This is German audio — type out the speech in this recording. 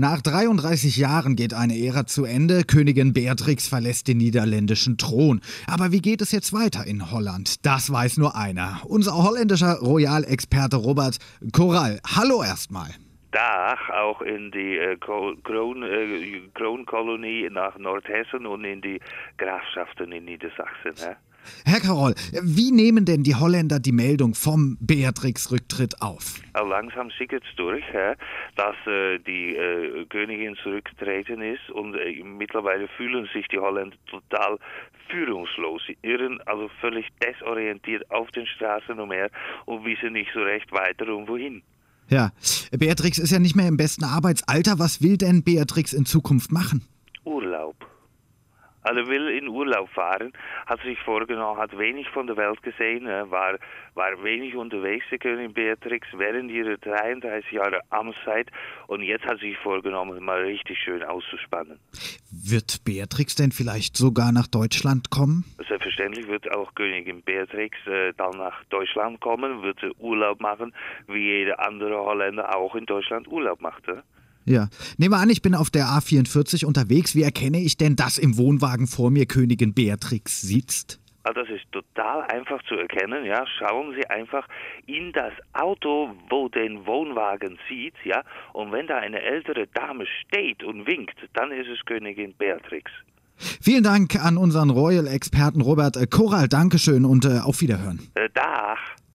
Nach 33 Jahren geht eine Ära zu Ende. Königin Beatrix verlässt den niederländischen Thron. Aber wie geht es jetzt weiter in Holland? Das weiß nur einer. Unser holländischer Royalexperte Robert Corall. Hallo erstmal. Dag, auch in die Kronkolonie nach Nordhessen und in die Grafschaften in Niedersachsen. Ne? Herr Corall, wie nehmen denn die Holländer die Meldung vom Beatrix-Rücktritt auf? Langsam sickert es durch, hè, dass die Königin zurückgetreten ist und mittlerweile fühlen sich die Holländer total führungslos. Sie irren also völlig desorientiert auf den Straßen umher und wissen nicht so recht weiter und wohin. Ja, Beatrix ist ja nicht mehr im besten Arbeitsalter. Was will denn Beatrix in Zukunft machen? Urlaub. Also will in Urlaub fahren, hat sich vorgenommen, hat wenig von der Welt gesehen, war wenig unterwegs, die Königin Beatrix, während ihrer 33 Jahre Amtszeit. Und jetzt hat sich vorgenommen, mal richtig schön auszuspannen. Wird Beatrix denn vielleicht sogar nach Deutschland kommen? Selbstverständlich wird auch Königin Beatrix dann nach Deutschland kommen, wird Urlaub machen, wie jeder andere Holländer auch in Deutschland Urlaub machte. Ja. Nehmen wir an, ich bin auf der A44 unterwegs. Wie erkenne ich denn, dass im Wohnwagen vor mir Königin Beatrix sitzt? Also das ist total einfach zu erkennen. Ja. Schauen Sie einfach in das Auto, wo den Wohnwagen sieht. Ja. Und wenn da eine ältere Dame steht und winkt, dann ist es Königin Beatrix. Vielen Dank an unseren Royal-Experten Robert Corall. Dankeschön und auf Wiederhören. Dag.